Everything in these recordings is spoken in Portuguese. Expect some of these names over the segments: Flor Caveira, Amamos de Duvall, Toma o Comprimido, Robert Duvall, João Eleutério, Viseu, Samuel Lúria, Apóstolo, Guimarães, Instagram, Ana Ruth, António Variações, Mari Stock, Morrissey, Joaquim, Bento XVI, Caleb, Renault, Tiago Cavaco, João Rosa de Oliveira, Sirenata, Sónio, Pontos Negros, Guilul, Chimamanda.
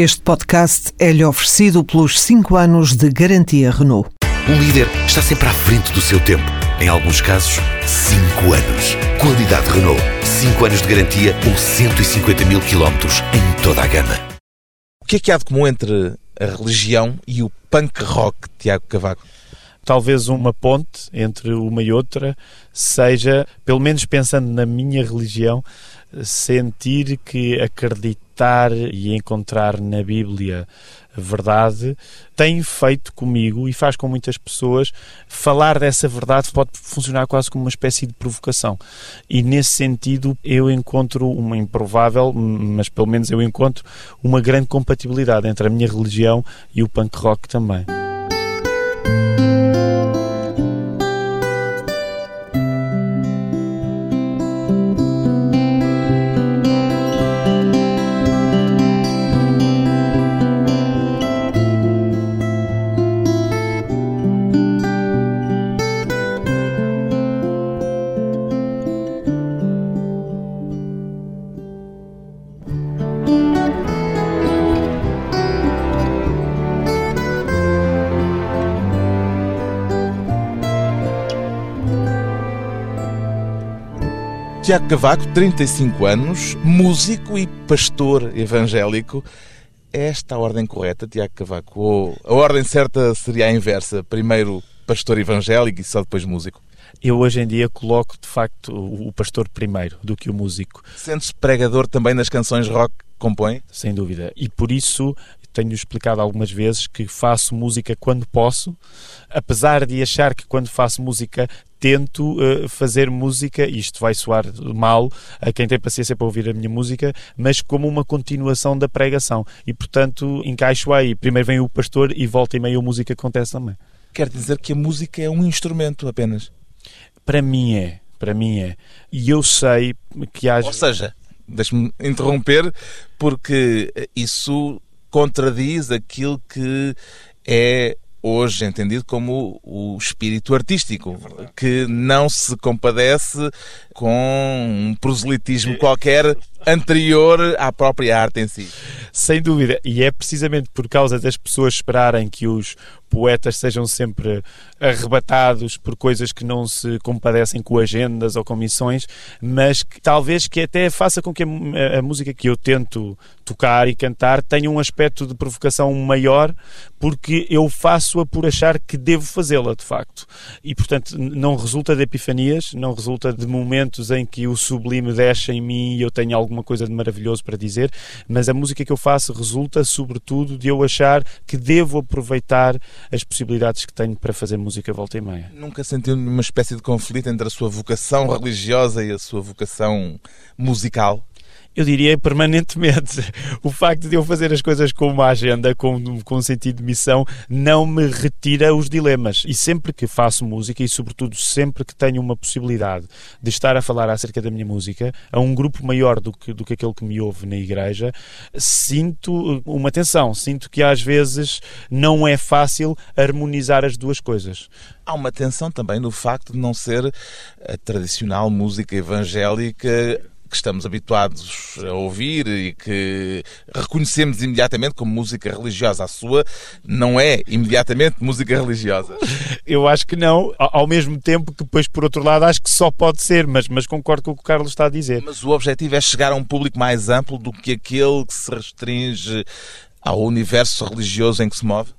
Este podcast é-lhe oferecido pelos 5 anos de garantia Renault. Um líder está sempre à frente do seu tempo. Em alguns casos, 5 anos. Qualidade Renault. 5 anos de garantia ou 150 mil quilómetros em toda a gama. O que é que há de comum entre a religião e o punk rock, Tiago Cavaco? Talvez uma ponte entre uma e outra seja, pelo menos pensando na minha religião, sentir que acreditar e encontrar na Bíblia a verdade tem feito comigo e faz com muitas pessoas. Falar dessa verdade pode funcionar quase como uma espécie de provocação. E nesse sentido eu encontro uma improvável, mas pelo menos eu encontro uma grande compatibilidade entre a minha religião e o punk rock também. Tiago Cavaco, 35 anos, músico e pastor evangélico. É esta a ordem correta, Tiago Cavaco? Ou a ordem certa seria a inversa? Primeiro pastor evangélico e só depois músico? Eu hoje em dia coloco, de facto, o pastor primeiro do que o músico. Sentes-se pregador também nas canções rock que compõe? Sem dúvida. E por isso tenho explicado algumas vezes que faço música quando posso, apesar de achar que quando faço música tento fazer música, isto vai soar mal a quem tem paciência para ouvir a minha música, mas como uma continuação da pregação. E, portanto, encaixo aí. Primeiro vem o pastor e volta e meia a música acontece também. Quer dizer que a música é um instrumento apenas? Para mim é. Para mim é. E eu sei que há... Ou seja, deixe-me interromper, porque isso contradiz aquilo que é... hoje entendido como o espírito artístico, que não se compadece com um proselitismo qualquer anterior à própria arte em si. Sem dúvida, e é precisamente por causa das pessoas esperarem que os poetas sejam sempre arrebatados por coisas que não se compadecem com agendas ou com missões, mas que talvez que até faça com que a música que eu tento tocar e cantar tenha um aspecto de provocação maior, porque eu faço-a por achar que devo fazê-la, de facto. E, portanto, não resulta de epifanias, não resulta de momentos em que o sublime desce em mim e eu tenho alguma coisa de maravilhoso para dizer, mas a música que eu faço resulta, sobretudo, de eu achar que devo aproveitar as possibilidades que tenho para fazer música volta e meia. Nunca sentiu uma espécie de conflito entre a sua vocação religiosa e a sua vocação musical? Eu diria permanentemente. O facto de eu fazer as coisas com uma agenda, com um sentido de missão, não me retira os dilemas. E sempre que faço música, e sobretudo sempre que tenho uma possibilidade de estar a falar acerca da minha música, a um grupo maior do que aquele que me ouve na igreja, sinto uma tensão. Sinto que às vezes não é fácil harmonizar as duas coisas. Há uma tensão também no facto de não ser a tradicional música evangélica que estamos habituados a ouvir e que reconhecemos imediatamente como música religiosa. A sua não é imediatamente música religiosa. Eu acho que não, ao mesmo tempo que depois, por outro lado, acho que só pode ser, mas concordo com o que o Carlos está a dizer. Mas o objetivo é chegar a um público mais amplo do que aquele que se restringe ao universo religioso em que se move?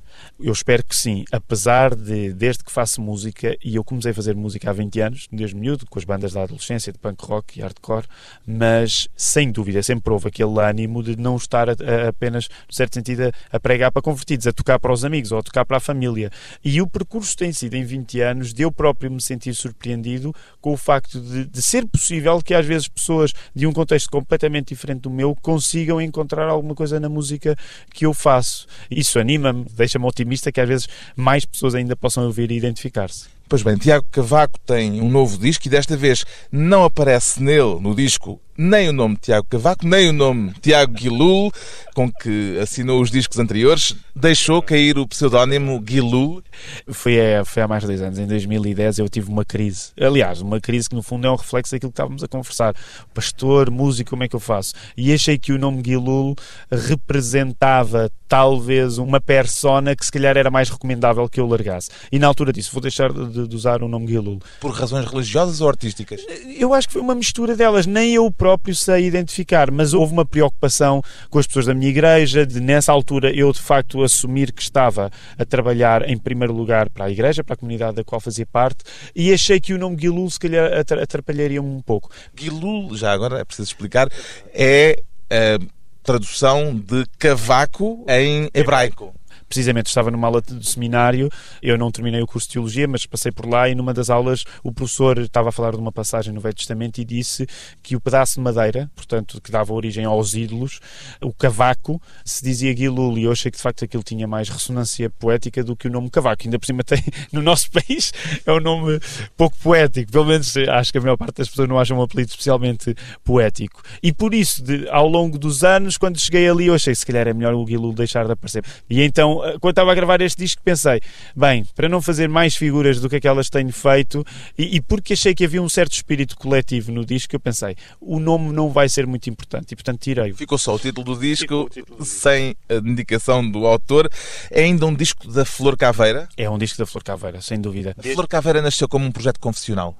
Eu espero que sim, apesar de, desde que faço música, e eu comecei a fazer música há 20 anos, desde miúdo, com as bandas da adolescência, de punk rock e hardcore, mas sem dúvida sempre houve aquele ânimo de não estar apenas, de certo sentido, a pregar para convertidos, a tocar para os amigos ou a tocar para a família. E o percurso tem sido, em 20 anos, de eu próprio me sentir surpreendido com o facto de ser possível que às vezes pessoas de um contexto completamente diferente do meu consigam encontrar alguma coisa na música que eu faço. Isso anima-me, deixa-me otimista que às vezes mais pessoas ainda possam ouvir e identificar-se. Pois bem, Tiago Cavaco tem um novo disco e desta vez não aparece nele, no disco, nem o nome Tiago Cavaco, nem o nome Tiago Guilul, com que assinou os discos anteriores. Deixou cair o pseudónimo Guilul. Foi há mais de 2 anos. Em 2010 eu tive uma crise. Aliás, uma crise que no fundo é um reflexo daquilo que estávamos a conversar. Pastor, músico, como é que eu faço? E achei que o nome Guilul representava talvez uma persona que se calhar era mais recomendável que eu largasse. E na altura disse, vou deixar de usar o nome Guilul. Por razões religiosas ou artísticas? Eu acho que foi uma mistura delas. Nem eu próprio sei identificar, mas houve uma preocupação com as pessoas da minha igreja, de nessa altura eu de facto assumir que estava a trabalhar em primeiro lugar para a igreja, para a comunidade da qual fazia parte, e achei que o nome Guilul se calhar atrapalharia-me um pouco. Guilul, já agora é preciso explicar, é a tradução de Cavaco em hebraico. Precisamente, estava numa aula de seminário, eu não terminei o curso de Teologia, mas passei por lá e numa das aulas o professor estava a falar de uma passagem no Velho Testamento e disse que o pedaço de madeira, portanto, que dava origem aos ídolos, o cavaco, se dizia Guilul, e eu achei que de facto aquilo tinha mais ressonância poética do que o nome cavaco, ainda por cima tem, no nosso país é um nome pouco poético, pelo menos acho que a maior parte das pessoas não acham um apelido especialmente poético. E por isso, ao longo dos anos, quando cheguei ali, eu achei que se calhar é melhor o Guilul deixar de aparecer. E então, quando estava a gravar este disco, pensei, bem, para não fazer mais figuras do que aquelas tenho feito, e porque achei que havia um certo espírito coletivo no disco, eu pensei, o nome não vai ser muito importante, e portanto tirei-o. Ficou só o título do disco, sem a indicação do autor. É ainda um disco da Flor Caveira? É um disco da Flor Caveira, sem dúvida. A Flor Caveira nasceu como um projeto confessional?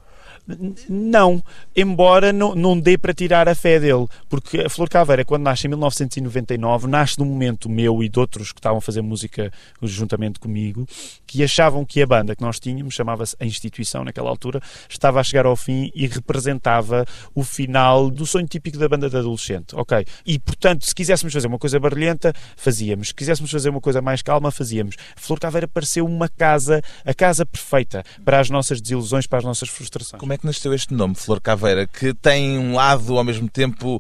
Não, embora não dê para tirar a fé dele, porque a Flor Caveira, quando nasce em 1999, nasce de um momento meu e de outros que estavam a fazer música juntamente comigo, que achavam que a banda que nós tínhamos, chamava-se A Instituição naquela altura, estava a chegar ao fim e representava o final do sonho típico da banda de adolescente, ok? E portanto, se quiséssemos fazer uma coisa barulhenta, fazíamos, se quiséssemos fazer uma coisa mais calma, fazíamos. A Flor Caveira pareceu a casa perfeita para as nossas desilusões, para as nossas frustrações. Como é que nasceu este nome, Flor Caveira, que tem um lado ao mesmo tempo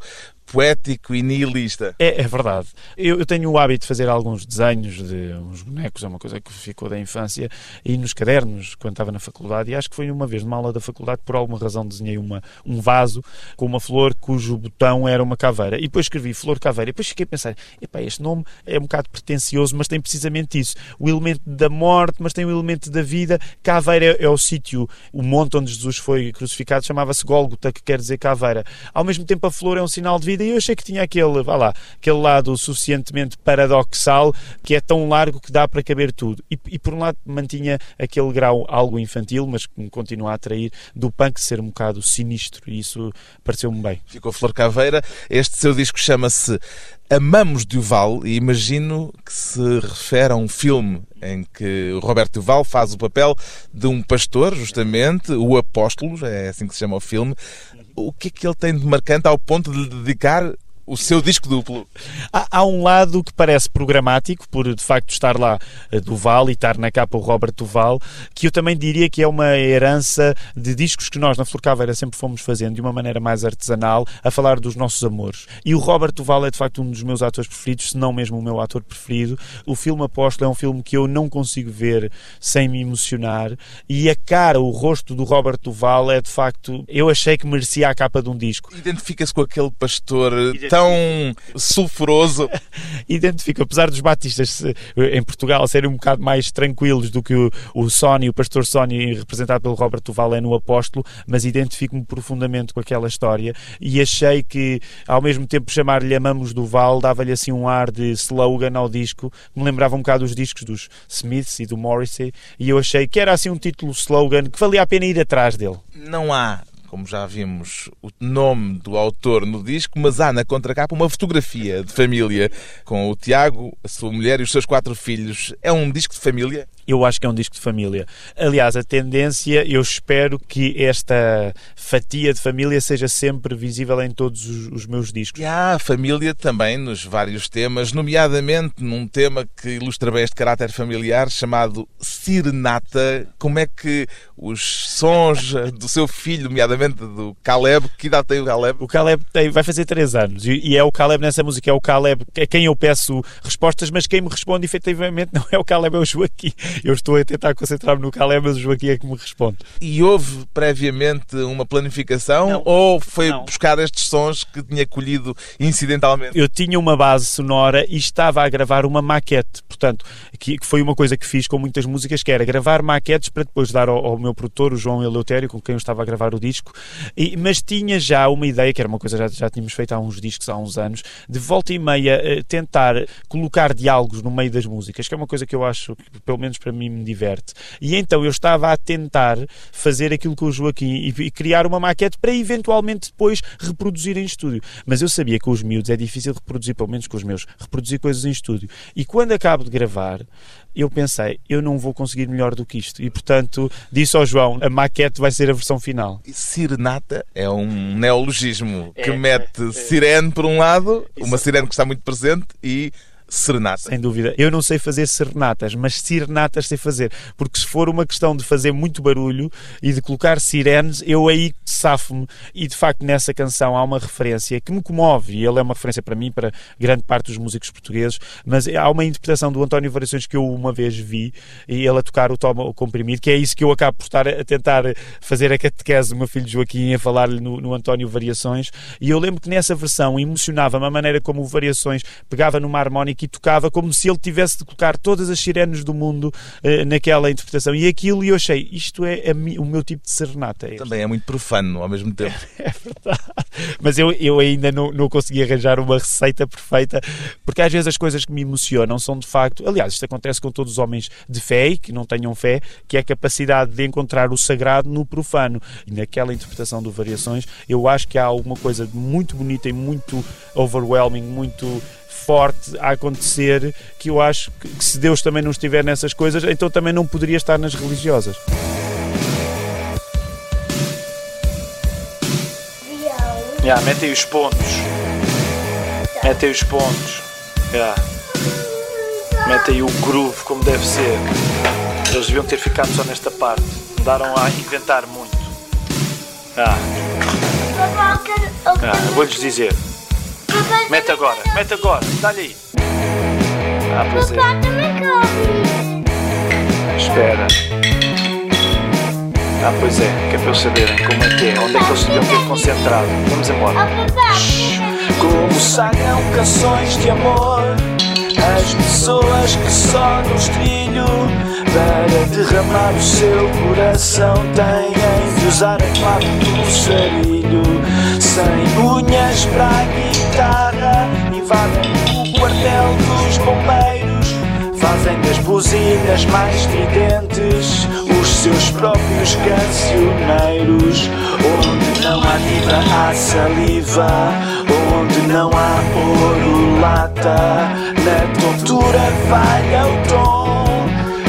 poético e nihilista? É verdade. Eu tenho o hábito de fazer alguns desenhos de uns bonecos, é uma coisa que ficou da infância, e nos cadernos, quando estava na faculdade, e acho que foi uma vez numa aula da faculdade, por alguma razão desenhei um vaso com uma flor cujo botão era uma caveira, e depois escrevi Flor Caveira, e depois fiquei a pensar, epá, este nome é um bocado pretencioso, mas tem precisamente isso, o elemento da morte, mas tem o elemento da vida. Caveira é o sítio, o monte onde Jesus foi crucificado, chamava-se Gólgota, que quer dizer caveira. Ao mesmo tempo a flor é um sinal de vida. E eu achei que tinha aquele lado suficientemente paradoxal, que é tão largo que dá para caber tudo, e por um lado mantinha aquele grau algo infantil, mas que me continua a atrair, do punk ser um bocado sinistro, e isso pareceu-me bem. Ficou Flor Caveira. Este seu disco chama-se Amamos de Duvall, e imagino que se refere a um filme em que o Robert Duvall faz o papel de um pastor, justamente, o Apóstolo, é assim que se chama o filme. O que é que ele tem de marcante ao ponto de lhe dedicar o seu disco duplo? Há um lado que parece programático, por de facto estar lá Duvall e estar na capa o Robert Duvall, que eu também diria que é uma herança de discos que nós na Flor Caveira sempre fomos fazendo de uma maneira mais artesanal, a falar dos nossos amores. E o Robert Duvall é de facto um dos meus atores preferidos, se não mesmo o meu ator preferido. O filme Apóstolo é um filme que eu não consigo ver sem me emocionar, e a cara, o rosto do Robert Duvall é de facto, eu achei que merecia a capa de um disco. Identifica-se com aquele pastor tão sulfuroso. Identifico, apesar dos batistas em Portugal serem um bocado mais tranquilos do que o Sónio, o pastor Sónio, representado pelo Robert Duvall, é no Apóstolo, mas identifico-me profundamente com aquela história, e achei que ao mesmo tempo chamar-lhe Amamos Duvall dava-lhe assim um ar de slogan ao disco, me lembrava um bocado os discos dos Smiths e do Morrissey, e eu achei que era assim um título slogan que valia a pena ir atrás dele. Não há, como já vimos, o nome do autor no disco, mas há na contracapa uma fotografia de família com o Tiago, a sua mulher e os seus 4 filhos. É um disco de família? Eu acho que é um disco de família. Aliás, a tendência, eu espero que esta fatia de família seja sempre visível em todos os meus discos. E há a família também nos vários temas, nomeadamente num tema que ilustra bem este caráter familiar, chamado Sirenata. Como é que os sons do seu filho, nomeadamente do Caleb, que idade tem o Caleb? O Caleb vai fazer 3 anos, e é o Caleb nessa música, é o Caleb a quem eu peço respostas, mas quem me responde efetivamente não é o Caleb, é o Joaquim. Eu estou a tentar concentrar-me no Caleb, mas o Joaquim é que me responde. E houve previamente uma planificação? Não, ou foi não. Buscar estes sons que tinha colhido incidentalmente? Eu tinha uma base sonora e estava a gravar uma maquete, portanto, que foi uma coisa que fiz com muitas músicas, que era gravar maquetes para depois dar ao meu produtor, o João Eleutério, com quem eu estava a gravar o disco, mas tinha já uma ideia, que era uma coisa que já tínhamos feito há uns discos, há uns anos, de volta e meia tentar colocar diálogos no meio das músicas, que é uma coisa que eu acho que, pelo menos para mim, me diverte. E então eu estava a tentar fazer aquilo com o Joaquim e criar uma maquete para eventualmente depois reproduzir em estúdio. Mas eu sabia que os miúdos é difícil reproduzir, pelo menos com os meus, reproduzir coisas em estúdio. E quando acabo de gravar, eu pensei, eu não vou conseguir melhor do que isto. E portanto disse ao João, a maquete vai ser a versão final. E Sirenata é um neologismo que mete sirene por um lado, uma sirene que está muito presente, e serenata. Sem dúvida. Eu não sei fazer serenatas, mas sirenatas sei fazer, porque se for uma questão de fazer muito barulho e de colocar sirenes, eu aí safo-me. E de facto nessa canção há uma referência que me comove, e ele é uma referência para mim, para grande parte dos músicos portugueses, mas há uma interpretação do António Variações que eu uma vez vi, e ele a tocar o Toma o Comprimido, que é isso que eu acabo por estar a tentar fazer a catequese do meu filho Joaquim, a falar-lhe no António Variações, e eu lembro que nessa versão emocionava-me a maneira como o Variações pegava numa harmónica que tocava como se ele tivesse de colocar todas as sirenes do mundo naquela interpretação, e aquilo, e eu achei, isto é o meu tipo de serenata. Também é muito profano ao mesmo tempo. É verdade, mas eu ainda não consegui arranjar uma receita perfeita, porque às vezes as coisas que me emocionam são de facto, aliás, isto acontece com todos os homens de fé e que não tenham fé, que é a capacidade de encontrar o sagrado no profano, e naquela interpretação do Variações eu acho que há alguma coisa muito bonita e muito overwhelming, muito forte a acontecer, que eu acho que se Deus também não estiver nessas coisas, então também não poderia estar nas religiosas. Yeah, metem os pontos. Metem os pontos. Yeah. Metem o groove como deve ser. Eles deviam ter ficado só nesta parte. Andaram a inventar muito. Yeah. Yeah, vou-lhes dizer. Mete agora, mete agora, dá-lhe aí. Ah, pois é. Espera. Ah, pois é, que é para eles saberem como é que é, onde é que eles deviam ter concentrado. Vamos embora. Como sagrão canções de amor, as pessoas que só no trilho, para derramar o seu coração, têm de usar a clave do sarilho. Sem unhas para a guitarra, invadem o quartel dos bombeiros, fazem das buzinas mais tridentes os seus próprios cancioneiros. Onde não há diva, há saliva, onde não há ouro, lata. Na tontura falha o tom,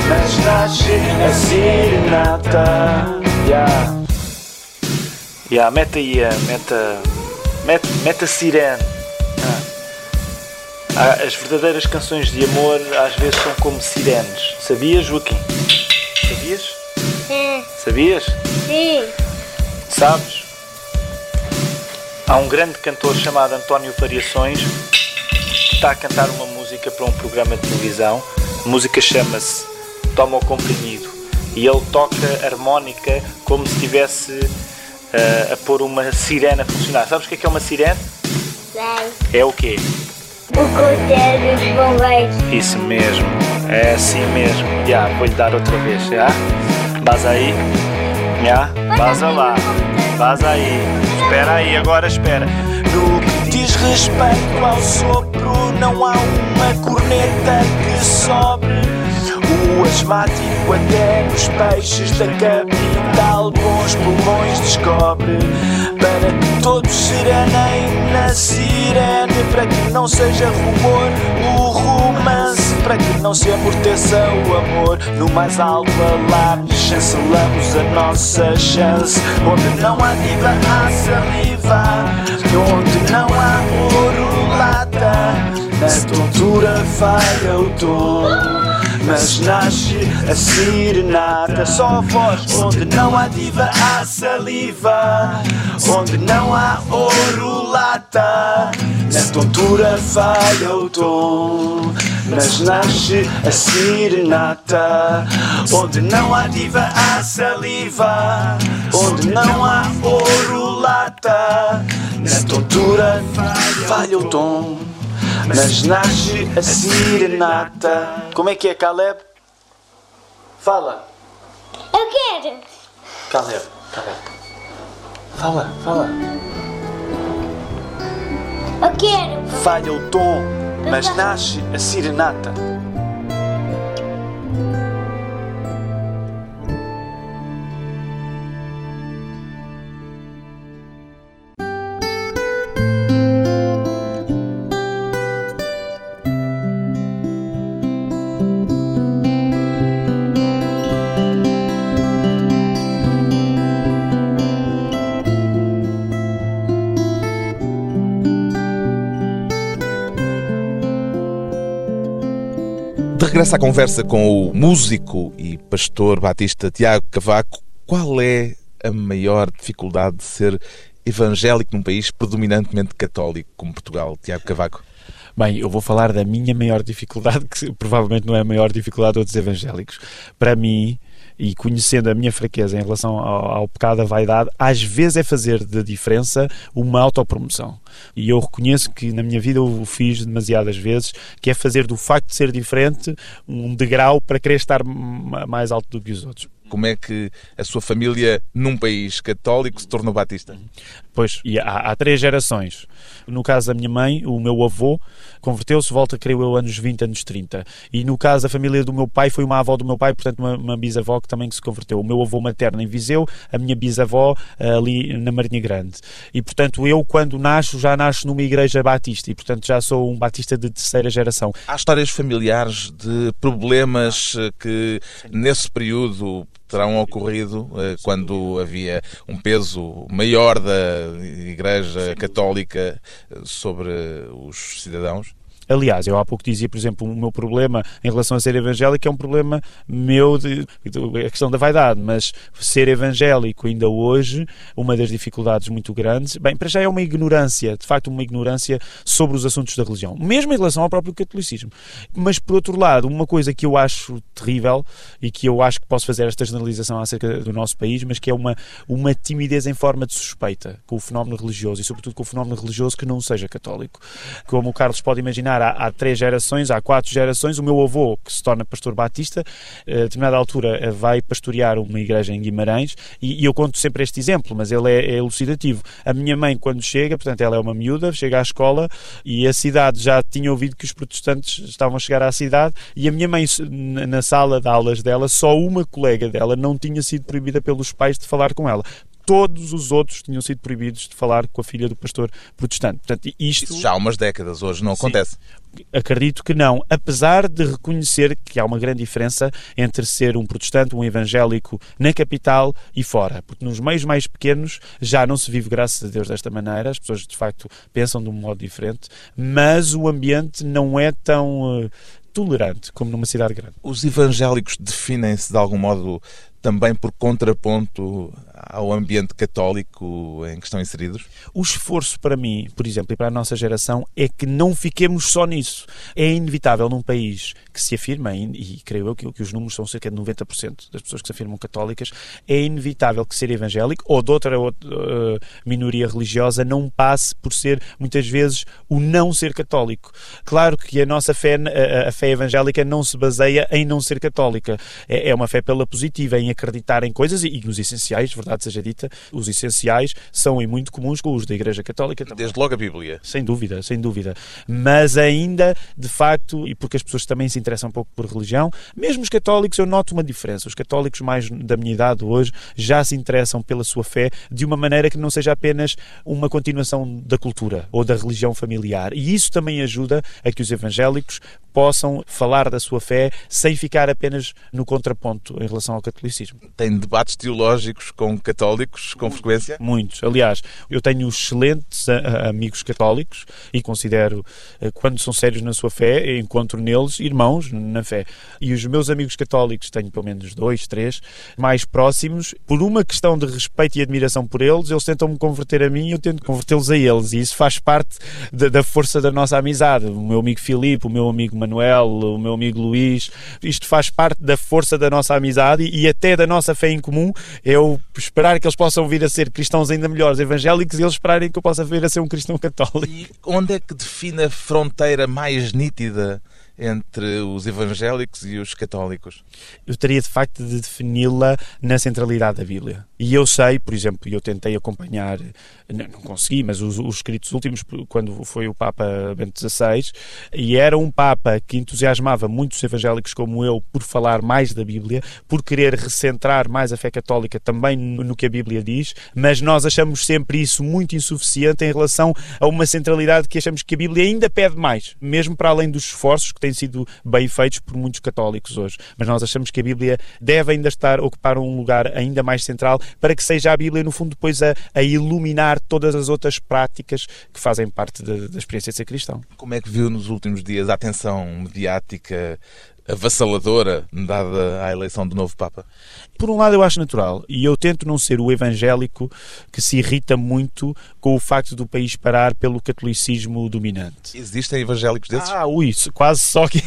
mas nasce a serenata. Yeah. Yeah, mete aí a mete a sirene. As verdadeiras canções de amor às vezes são como sirenes. Sabias, Joaquim? Sabias? Sim. Sabias? Sim. Sabes? Há um grande cantor chamado António Variações que está a cantar uma música para um programa de televisão. A música chama-se Toma o Comprimido, e ele toca harmónica como se tivesse a pôr uma sirene a funcionar. Sabes o que é uma sirene? Sei. É o quê? O quartel dos bombeiros. Isso mesmo, é assim mesmo. Já, vou-lhe dar outra vez, já? Vaza aí, já? Vaza lá, vaza aí. Espera aí, agora espera. No que diz respeito ao sopro, não há uma corneta que sobre. O asmático até nos peixes da capital bons pulmões descobre, para que todos serenem na sirene, para que não seja rumor o romance, para que não se amorteça o amor. No mais alto alarme chancelamos a nossa chance. Onde não há diva, há saliva, onde não há ouro, lata. Na tontura falha o tom, mas nasce a serenata. Só a voz. Onde não há diva, há saliva, onde não há ouro, lata. Na tontura falha o tom, mas nasce a serenata. Onde não há diva, há saliva. Onde não há ouro, lata. Na tontura falha o tom, mas nasce a serenata. Como é que é, Caleb? Fala. Eu quero. Caleb, Caleb. Fala, fala. Eu quero. Falha o tom, mas nasce a serenata. Regressa à conversa com o músico e pastor batista Tiago Cavaco. Qual é a maior dificuldade de ser evangélico num país predominantemente católico como Portugal, Tiago Cavaco? Bem, eu vou falar da minha maior dificuldade, que provavelmente não é a maior dificuldade de outros evangélicos. Para mim, e conhecendo a minha fraqueza em relação ao pecado da vaidade, às vezes é fazer de diferença uma autopromoção. E eu reconheço que na minha vida eu o fiz demasiadas vezes, que é fazer do facto de ser diferente um degrau para querer estar mais alto do que os outros. Como é que a sua família, num país católico, se tornou batista? Pois, e há 3 gerações. No caso da minha mãe, o meu avô converteu-se, volta, creio eu, anos 20, anos 30. E no caso da família do meu pai, foi uma avó do meu pai, portanto uma bisavó que também se converteu. O meu avô materno em Viseu, a minha bisavó ali na Marinha Grande. E, portanto, eu, quando nasço, já nasço numa igreja batista. E, portanto, já sou um batista de 3ª geração. Há histórias familiares de problemas que, nesse período, terão ocorrido quando havia um peso maior da Igreja Católica sobre os cidadãos? Aliás, eu há pouco dizia, por exemplo, o meu problema em relação a ser evangélico é um problema meu, a questão da vaidade, mas ser evangélico ainda hoje, uma das dificuldades muito grandes, bem, para já é uma ignorância, de facto uma ignorância sobre os assuntos da religião, mesmo em relação ao próprio catolicismo. Mas, por outro lado, uma coisa que eu acho terrível e que eu acho que posso fazer esta generalização acerca do nosso país, mas que é uma timidez em forma de suspeita com o fenómeno religioso e, sobretudo, com o fenómeno religioso que não seja católico. Como o Carlos pode imaginar, há 3 gerações, há 4 gerações, o meu avô, que se torna pastor batista, a determinada altura vai pastorear uma igreja em Guimarães, e eu conto sempre este exemplo, mas ele é elucidativo. A minha mãe, quando chega, portanto ela é uma miúda, chega à escola, e a cidade já tinha ouvido que os protestantes estavam a chegar à cidade, e a minha mãe, na sala de aulas dela, só uma colega dela não tinha sido proibida pelos pais de falar com ela. Todos os outros tinham sido proibidos de falar com a filha do pastor protestante. Portanto, isso já há umas décadas, hoje não acontece. Sim, acredito que não, apesar de reconhecer que há uma grande diferença entre ser um protestante, um evangélico na capital e fora, porque nos meios mais pequenos já não se vive, graças a Deus, desta maneira, as pessoas de facto pensam de um modo diferente, mas o ambiente não é tão tolerante como numa cidade grande. Os evangélicos definem-se de algum modo também por contraponto ao ambiente católico em que estão inseridos? O esforço para mim, por exemplo, e para a nossa geração, é que não fiquemos só nisso. É inevitável num país que se afirma, e creio eu que os números são cerca de 90% das pessoas que se afirmam católicas, é inevitável que ser evangélico ou de outra minoria religiosa não passe por ser, muitas vezes, o não ser católico. Claro que a nossa fé, a fé evangélica, não se baseia em não ser católica. É uma fé pela positiva, em acreditar em coisas e nos essenciais, verdade seja dita, os essenciais são e muito comuns com os da Igreja Católica também. Desde logo a Bíblia. Sem dúvida, sem dúvida. Mas ainda, de facto, e porque as pessoas também se interessam um pouco por religião, mesmo os católicos, eu noto uma diferença. Os católicos mais da minha idade hoje já se interessam pela sua fé de uma maneira que não seja apenas uma continuação da cultura ou da religião familiar. E isso também ajuda a que os evangélicos possam falar da sua fé sem ficar apenas no contraponto em relação ao catolicismo. catolicismo. Tem debates teológicos com católicos, com frequência? Muitos. Aliás, eu tenho excelentes amigos católicos e considero, quando são sérios na sua fé, encontro neles irmãos na fé. E os meus amigos católicos, tenho pelo menos 2, 3, mais próximos, por uma questão de respeito e admiração por eles, eles tentam-me converter a mim e eu tento convertê-los a eles. E isso faz parte da força da nossa amizade. O meu amigo Filipe, o meu amigo Manuel, o meu amigo Luís, isto faz parte da força da nossa amizade e até da nossa fé em comum. Eu esperar que eles possam vir a ser cristãos ainda melhores evangélicos e eles esperarem que eu possa vir a ser um cristão católico. E onde é que define a fronteira mais nítida entre os evangélicos e os católicos? Eu teria de facto de defini-la na centralidade da Bíblia. E eu sei, por exemplo, eu tentei acompanhar, não consegui, mas os escritos últimos, quando foi o Papa Bento XVI, e era um Papa que entusiasmava muitos evangélicos como eu por falar mais da Bíblia, por querer recentrar mais a fé católica também no que a Bíblia diz, mas nós achamos sempre isso muito insuficiente em relação a uma centralidade que achamos que a Bíblia ainda pede mais, mesmo para além dos esforços que têm sido bem feitos por muitos católicos hoje. Mas nós achamos que a Bíblia deve ainda ocupar um lugar ainda mais central, para que seja a Bíblia, no fundo, depois a iluminar todas as outras práticas que fazem parte da experiência de ser cristão. Como é que viu nos últimos dias a atenção mediática avassaladora dada à eleição do novo Papa? Por um lado eu acho natural, e eu tento não ser o evangélico que se irrita muito com o facto do país parar pelo catolicismo dominante. Existem evangélicos desses? Ah, ui, quase só que...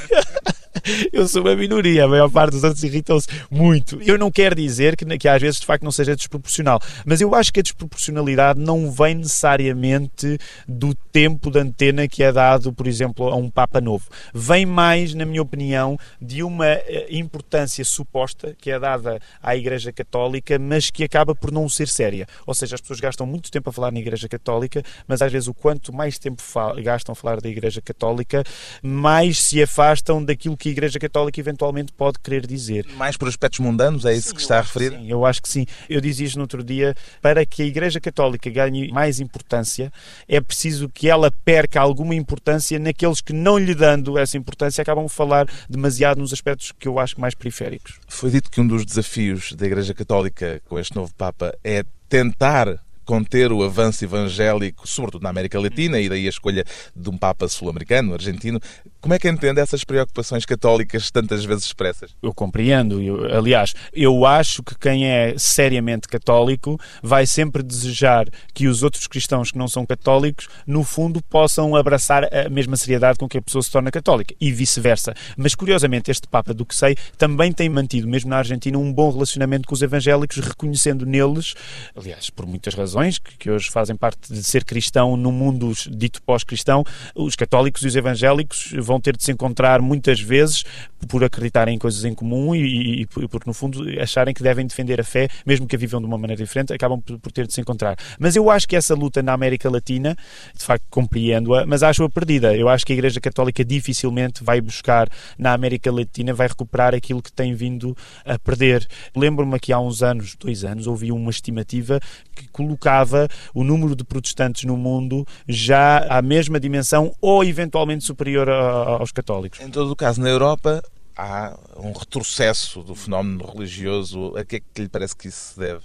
Eu sou uma minoria, a maior parte dos outros irritam-se muito. Eu não quero dizer que às vezes de facto não seja desproporcional, mas eu acho que a desproporcionalidade não vem necessariamente do tempo de antena que é dado, por exemplo, a um Papa novo. Vem mais, na minha opinião, de uma importância suposta que é dada à Igreja Católica, mas que acaba por não ser séria. Ou seja, as pessoas gastam muito tempo a falar na Igreja Católica, mas às vezes o quanto mais tempo gastam a falar da Igreja Católica, mais se afastam daquilo que a Igreja Católica eventualmente pode querer dizer. Mais por aspectos mundanos, é isso que está a referir? Sim, eu acho que sim. Eu dizia isto no outro dia, para que a Igreja Católica ganhe mais importância, é preciso que ela perca alguma importância naqueles que, não lhe dando essa importância, acabam de falar demasiado nos aspectos que eu acho mais periféricos. Foi dito que um dos desafios da Igreja Católica com este novo Papa é tentar conter o avanço evangélico, sobretudo na América Latina, e daí a escolha de um Papa sul-americano, argentino. Como é que entende essas preocupações católicas tantas vezes expressas? Eu compreendo. Aliás, eu acho que quem é seriamente católico vai sempre desejar que os outros cristãos que não são católicos, no fundo, possam abraçar a mesma seriedade com que a pessoa se torna católica, e vice-versa. Mas, curiosamente, este Papa, do que sei, também tem mantido, mesmo na Argentina, um bom relacionamento com os evangélicos, reconhecendo neles, aliás, por muitas razões, que hoje fazem parte de ser cristão no mundo dito pós-cristão, os católicos e os evangélicos vão ter de se encontrar muitas vezes por acreditarem em coisas em comum e porque, no fundo, acharem que devem defender a fé, mesmo que a vivam de uma maneira diferente, acabam por ter de se encontrar. Mas eu acho que essa luta na América Latina, de facto compreendo-a, mas acho-a perdida. Eu acho que a Igreja Católica dificilmente vai buscar na América Latina, vai recuperar aquilo que tem vindo a perder. Lembro-me que há uns anos, 2 anos, houve uma estimativa que colocava o número de protestantes no mundo já à mesma dimensão ou eventualmente superior aos católicos. Em todo o caso, na Europa há um retrocesso do fenómeno religioso. A que é que lhe parece que isso se deve?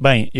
Bem,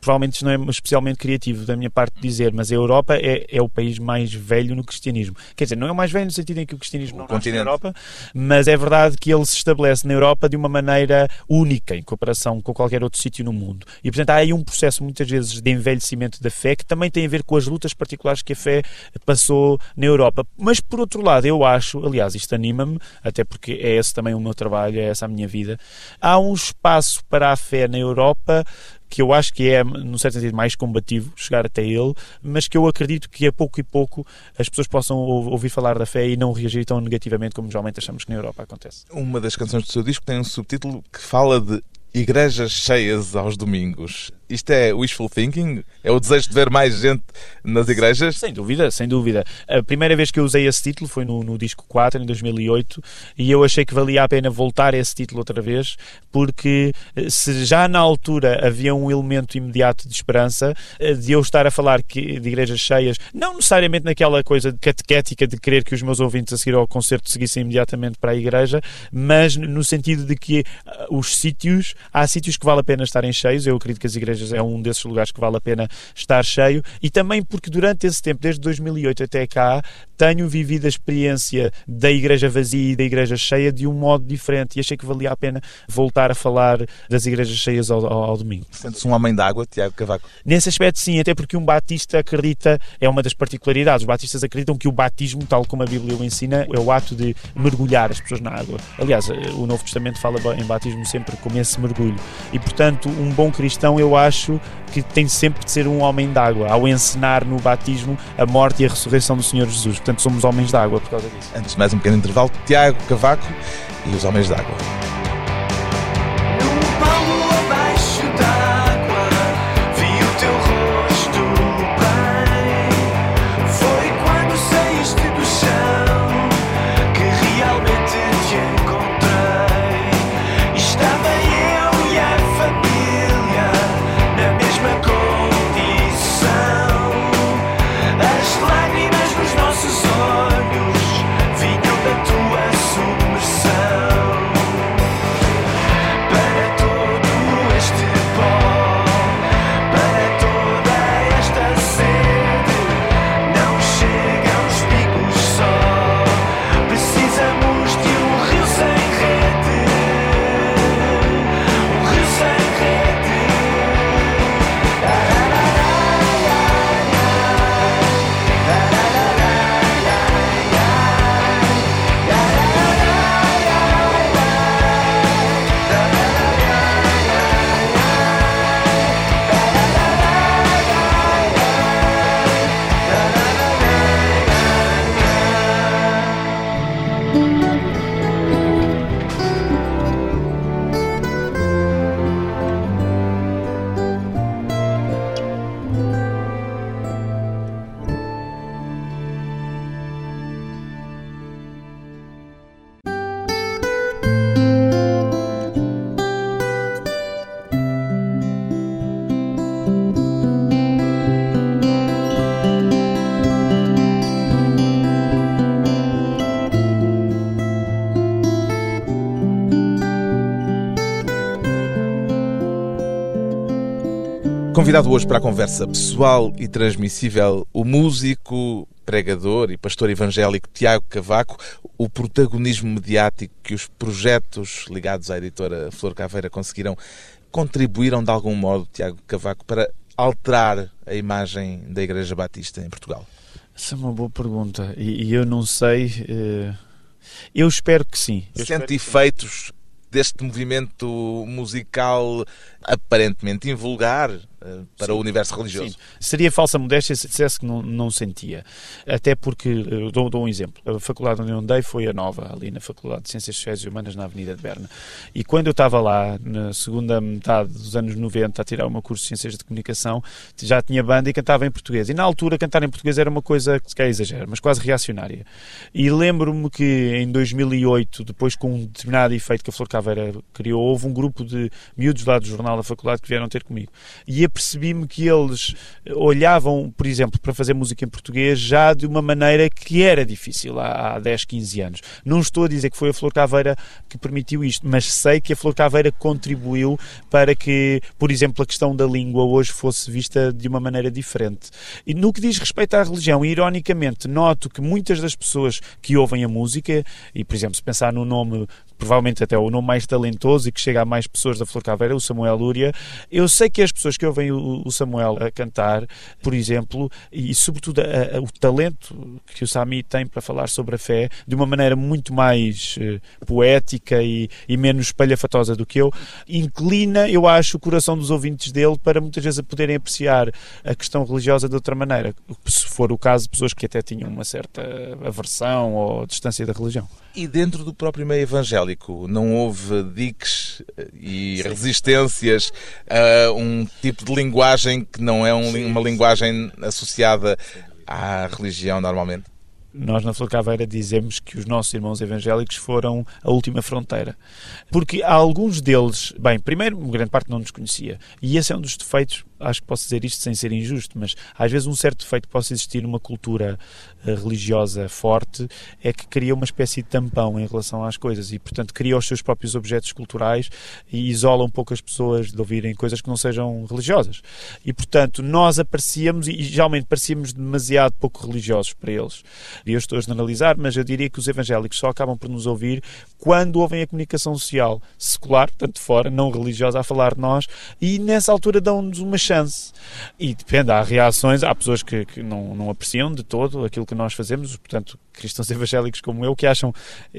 provavelmente isto não é especialmente criativo da minha parte dizer, mas a Europa é o país mais velho no cristianismo. Quer dizer, não é o mais velho no sentido em que o cristianismo não nasce na Europa, mas é verdade que ele se estabelece na Europa de uma maneira única em comparação com qualquer outro sítio no mundo. E, portanto, há aí um processo muitas vezes de envelhecimento da fé que também tem a ver com as lutas particulares que a fé passou na Europa. Mas, por outro lado, eu acho, aliás, isto anima-me, até porque é esse também o meu trabalho, é essa a minha vida, há um espaço para a fé na Europa que eu acho que é, num certo sentido, mais combativo chegar até ele, mas que eu acredito que a pouco e pouco as pessoas possam ouvir falar da fé e não reagir tão negativamente como geralmente achamos que na Europa acontece. Uma das canções do seu disco tem um subtítulo que fala de igrejas cheias aos domingos. Isto é wishful thinking? É o desejo de ver mais gente nas igrejas? Sem dúvida, sem dúvida. A primeira vez que eu usei esse título foi no disco 4, em 2008, e eu achei que valia a pena voltar a esse título outra vez, porque se já na altura havia um elemento imediato de esperança, de eu estar a falar de igrejas cheias, não necessariamente naquela coisa catequética de querer que os meus ouvintes a seguir ao concerto seguissem imediatamente para a igreja, mas no sentido de que há sítios que vale a pena estarem cheios. Eu acredito que as igrejas é um desses lugares que vale a pena estar cheio, e também porque durante esse tempo, desde 2008 até cá, tenho vivido a experiência da igreja vazia e da igreja cheia de um modo diferente, e achei que valia a pena voltar a falar das igrejas cheias ao domingo. Sente-se um homem d'água, Tiago Cavaco? Nesse aspecto sim, até porque um batista acredita, é uma das particularidades, os batistas acreditam que o batismo, tal como a Bíblia o ensina, é o ato de mergulhar as pessoas na água. Aliás, o Novo Testamento fala em batismo sempre como esse mergulho, e portanto um bom cristão, eu acho que tem sempre de ser um homem d'água, ao encenar no batismo a morte e a ressurreição do Senhor Jesus. Portanto, somos homens d'água por causa disso. Antes de mais um pequeno intervalo, Tiago Cavaco e os homens d'água. Convidado hoje para a conversa pessoal e transmissível, o músico, pregador e pastor evangélico Tiago Cavaco. O protagonismo mediático que os projetos ligados à editora Flor Caveira conseguiram, contribuíram de algum modo, Tiago Cavaco, para alterar a imagem da Igreja Batista em Portugal? Essa é uma boa pergunta, e eu não sei. Eu espero que sim. Sente efeitos deste movimento musical aparentemente invulgar para o universo religioso? Sim. Seria falsa modéstia se dissesse que não sentia. Até porque, eu dou um exemplo, a faculdade onde eu andei foi a Nova, ali na Faculdade de Ciências Sociais e Humanas, na Avenida de Berna. E quando eu estava lá, na segunda metade dos anos 90, a tirar o meu curso de Ciências de Comunicação, já tinha banda e cantava em português. E na altura, cantar em português era uma coisa, que é exagero, mas quase reacionária. E lembro-me que em 2008, depois com um determinado efeito que a Flor Caveira criou, houve um grupo de miúdos lá do jornal da faculdade que vieram ter comigo. E apercebi-me que eles olhavam, por exemplo, para fazer música em português já de uma maneira que era difícil há 10, 15 anos. Não estou a dizer que foi a Flor Caveira que permitiu isto, mas sei que a Flor Caveira contribuiu para que, por exemplo, a questão da língua hoje fosse vista de uma maneira diferente. E no que diz respeito à religião, ironicamente, noto que muitas das pessoas que ouvem a música, e por exemplo, se pensar no nome, provavelmente até o nome mais talentoso e que chega a mais pessoas da Flor Caveira, o Samuel Lúria, eu sei que as pessoas que ouvem o Samuel a cantar, por exemplo, e sobretudo o talento que o Sami tem para falar sobre a fé, de uma maneira muito mais poética e menos espalhafatosa do que eu, inclina, eu acho, o coração dos ouvintes dele para muitas vezes poderem apreciar a questão religiosa de outra maneira, se for o caso de pessoas que até tinham uma certa aversão ou distância da religião. E dentro do próprio meio evangélico, não houve diques e Sim. resistências a um tipo de linguagem que não é uma linguagem associada à religião normalmente? Nós na Flor Caveira dizemos que os nossos irmãos evangélicos foram a última fronteira, porque há alguns deles, bem, primeiro, uma grande parte não nos conhecia, e esse é um dos defeitos, acho que posso dizer isto sem ser injusto, mas às vezes um certo defeito que possa existir numa cultura religiosa forte é que cria uma espécie de tampão em relação às coisas e, portanto, cria os seus próprios objetos culturais e isola um pouco as pessoas de ouvirem coisas que não sejam religiosas. E, portanto, nós aparecíamos e geralmente parecíamos demasiado pouco religiosos para eles. E eu estou a generalizar, mas eu diria que os evangélicos só acabam por nos ouvir quando ouvem a comunicação social secular, portanto, fora, não religiosa, a falar de nós, e nessa altura dão-nos uma chance. E depende, há reações, há pessoas que não apreciam de todo aquilo que nós fazemos, portanto, cristãos evangélicos como eu, que acham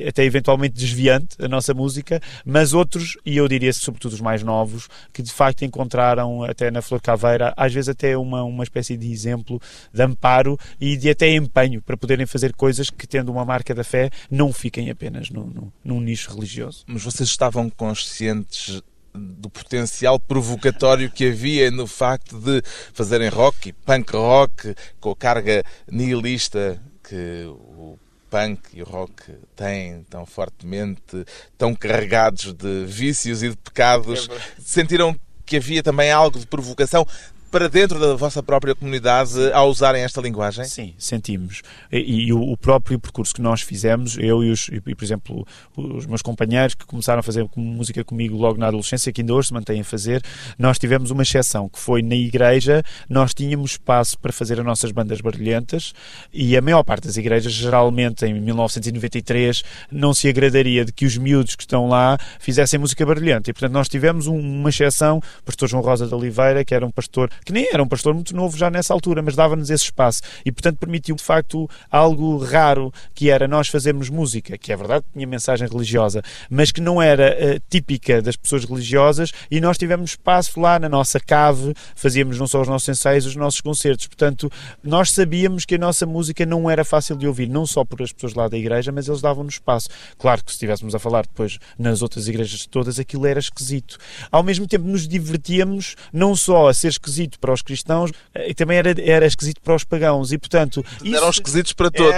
até eventualmente desviante a nossa música, mas outros, e eu diria sobretudo os mais novos, que de facto encontraram até na Flor Caveira, às vezes até uma espécie de exemplo de amparo e de até empenho para poderem fazer coisas que, tendo uma marca da fé, não fiquem apenas num nicho religioso. Mas vocês estavam conscientes do potencial provocatório que havia no facto de fazerem rock e punk rock com a carga nihilista que o punk e o rock têm tão fortemente, tão carregados de vícios e de pecados? Sentiram que havia também algo de provocação para dentro da vossa própria comunidade a usarem esta linguagem? Sim, sentimos. E o próprio percurso que nós fizemos, eu e, por exemplo, os meus companheiros que começaram a fazer música comigo logo na adolescência, que ainda hoje se mantêm a fazer, nós tivemos uma exceção, que foi na igreja, nós tínhamos espaço para fazer as nossas bandas barulhentas e a maior parte das igrejas, geralmente em 1993, não se agradaria de que os miúdos que estão lá fizessem música barulhenta. E, portanto, nós tivemos uma exceção, o pastor João Rosa de Oliveira, que era um pastor que nem era um pastor muito novo já nessa altura, mas dava-nos esse espaço e, portanto, permitiu de facto algo raro, que era nós fazermos música, que é verdade que tinha mensagem religiosa, mas que não era típica das pessoas religiosas, e nós tivemos espaço lá na nossa cave, fazíamos não só os nossos ensaios, os nossos concertos, portanto, nós sabíamos que a nossa música não era fácil de ouvir, não só por as pessoas lá da igreja, mas eles davam-nos espaço. Claro que se estivéssemos a falar depois nas outras igrejas todas, aquilo era esquisito. Ao mesmo tempo nos divertíamos, não só a ser esquisito para os cristãos, e também era esquisito para os pagãos, e portanto eram esquisitos para todos.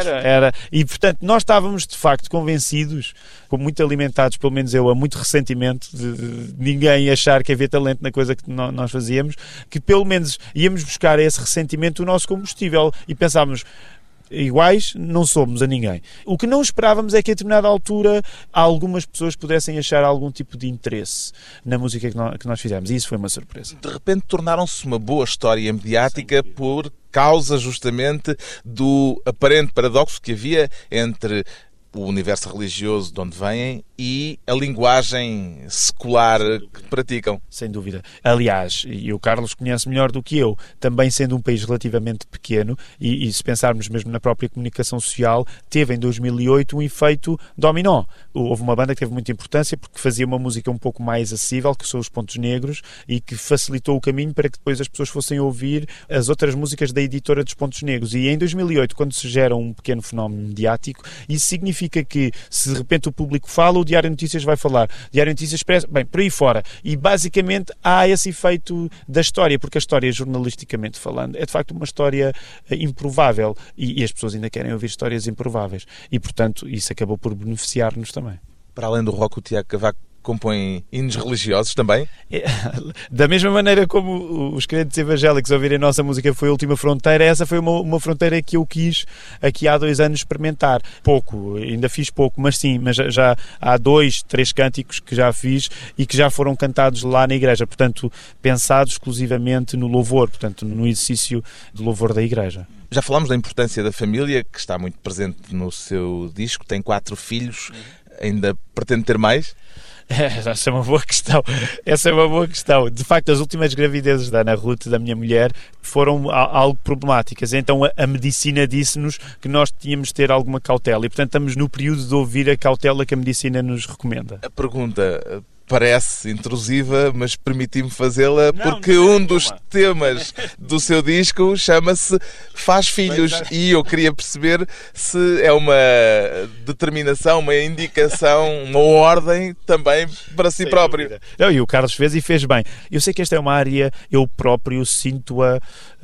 E portanto nós estávamos de facto convencidos, muito alimentados, pelo menos eu, a muito ressentimento de ninguém achar que havia talento na coisa que nós fazíamos, que pelo menos íamos buscar a esse ressentimento o nosso combustível, e pensávamos: iguais não somos a ninguém. O que não esperávamos é que a determinada altura algumas pessoas pudessem achar algum tipo de interesse na música que nós fizemos, e isso foi uma surpresa. De repente tornaram-se uma boa história mediática por causa justamente do aparente paradoxo que havia entre o universo religioso de onde vêm e a linguagem secular que praticam. Sem dúvida. Aliás, e o Carlos conhece melhor do que eu, também sendo um país relativamente pequeno, e se pensarmos mesmo na própria comunicação social, teve em 2008 um efeito dominó. Houve uma banda que teve muita importância porque fazia uma música um pouco mais acessível, que são os Pontos Negros, e que facilitou o caminho para que depois as pessoas fossem ouvir as outras músicas da editora dos Pontos Negros. E em 2008, quando se gera um pequeno fenómeno mediático, isso significa que, se de repente o público fala, o Diário Notícias vai falar, Diário Notícias Expresso, bem, por aí fora. E basicamente há esse efeito da história, porque a história, jornalisticamente falando, é de facto uma história improvável, e as pessoas ainda querem ouvir histórias improváveis. E, portanto, isso acabou por beneficiar-nos também. Para além do rock, o Tiago Cavaco compõem hinos religiosos também? Da mesma maneira como os crentes evangélicos ouvirem a nossa música foi a última fronteira, essa foi uma fronteira que eu quis aqui há 2 anos experimentar. Pouco, ainda fiz pouco, mas sim, mas já há 2, 3 cânticos que já fiz e que já foram cantados lá na igreja, portanto, pensados exclusivamente no louvor, portanto, no exercício de louvor da igreja. Já falámos da importância da família, que está muito presente no seu disco, tem 4 filhos, ainda pretende ter mais? Essa é uma boa questão. Essa é uma boa questão. De facto, as últimas gravidezes da Ana Ruth, da minha mulher, foram algo problemáticas. Então a medicina disse-nos que nós tínhamos de ter alguma cautela e, portanto, estamos no período de ouvir a cautela que a medicina nos recomenda. A pergunta parece intrusiva, mas permiti-me fazê-la porque um dos temas do seu disco chama-se Faz Filhos, e eu queria perceber se é uma determinação, uma indicação, uma ordem também para si próprio. Não, e o Carlos fez e fez bem. Eu sei que esta é uma área, eu próprio sinto-a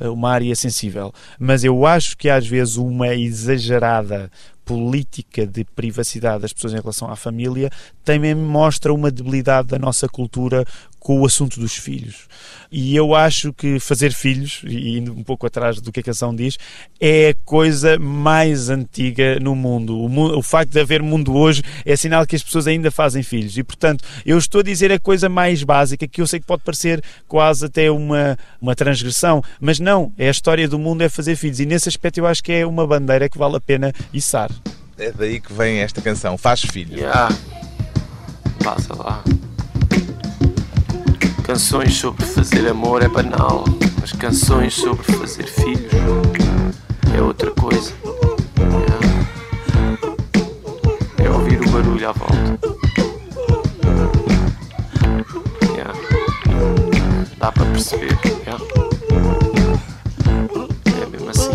uma área sensível, mas eu acho que às vezes uma exagerada política de privacidade das pessoas em relação à família também mostra uma debilidade da nossa cultura com o assunto dos filhos. E eu acho que fazer filhos, e indo um pouco atrás do que a canção diz, é a coisa mais antiga no mundo. O facto de haver mundo hoje é sinal que as pessoas ainda fazem filhos. E, portanto, eu estou a dizer a coisa mais básica, que eu sei que pode parecer quase até uma transgressão, mas não, é a história do mundo, é fazer filhos. E, nesse aspecto, eu acho que é uma bandeira que vale a pena içar. É daí que vem esta canção, Faz Filhos. Yeah. Passa lá. Canções sobre fazer amor é banal, mas canções sobre fazer filhos é outra coisa. É, é ouvir o barulho à volta. É. Dá para perceber. É, é mesmo assim.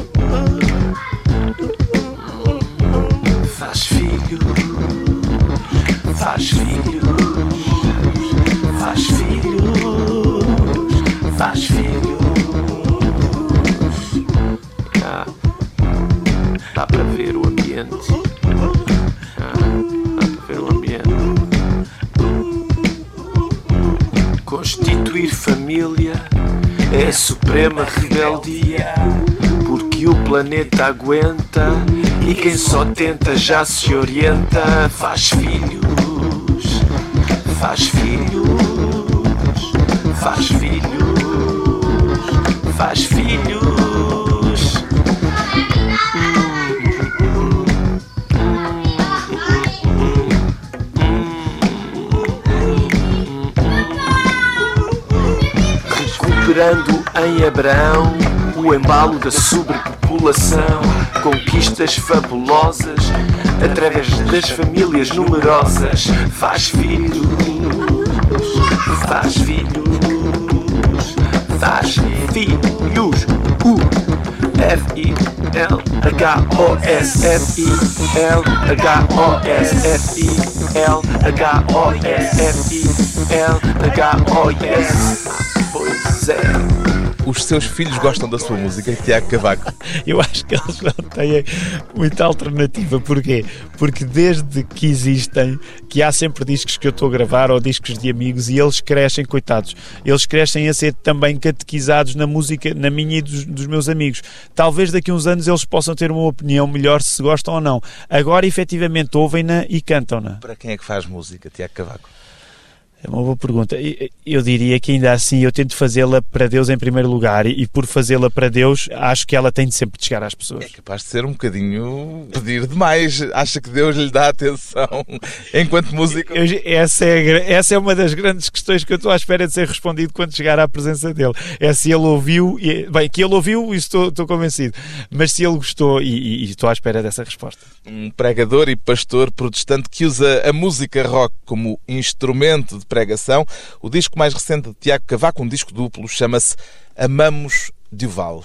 Faz filho, faz filho, faz filho. Faz filhos. Ah, dá para ver o ambiente. Ah, dá para ver o ambiente. Constituir família é a suprema rebeldia, porque o planeta aguenta e quem só tenta já se orienta. Faz filhos, faz filhos, faz filhos. Faz filhos. Recuperando em Abraão o embalo da sobrepopulação, conquistas fabulosas através das famílias numerosas. Faz filhos, faz filhos. Faz filhos, F-I-L-H-O-S, F-I-L-H-O-S, F-I-L-H-O-S, F-I-L-H-O-S. Pois é. Os seus filhos gostam da sua música, Tiago Cavaco? Eu acho que eles não têm muita alternativa. Porquê? Porque desde que existem, que há sempre discos que eu estou a gravar ou discos de amigos, e eles crescem, coitados, eles crescem a ser também catequizados na música, na minha e dos meus amigos. Talvez daqui a uns anos eles possam ter uma opinião melhor se gostam ou não. Agora, efetivamente, ouvem-na e cantam-na. Para quem é que faz música, Tiago Cavaco? É uma boa pergunta. Eu diria que ainda assim eu tento fazê-la para Deus em primeiro lugar, e por fazê-la para Deus acho que ela tem de sempre de chegar às pessoas. É capaz de ser um bocadinho pedir demais. Acha que Deus lhe dá atenção enquanto músico? Essa é uma das grandes questões que eu estou à espera de ser respondido quando chegar à presença dele. É se ele ouviu, bem, que ele ouviu, isso estou convencido, mas se ele gostou, e estou à espera dessa resposta. Um pregador e pastor protestante que usa a música rock como instrumento de pregação. O disco mais recente de Tiago Cavaco, um disco duplo, chama-se Amamos de Duvall.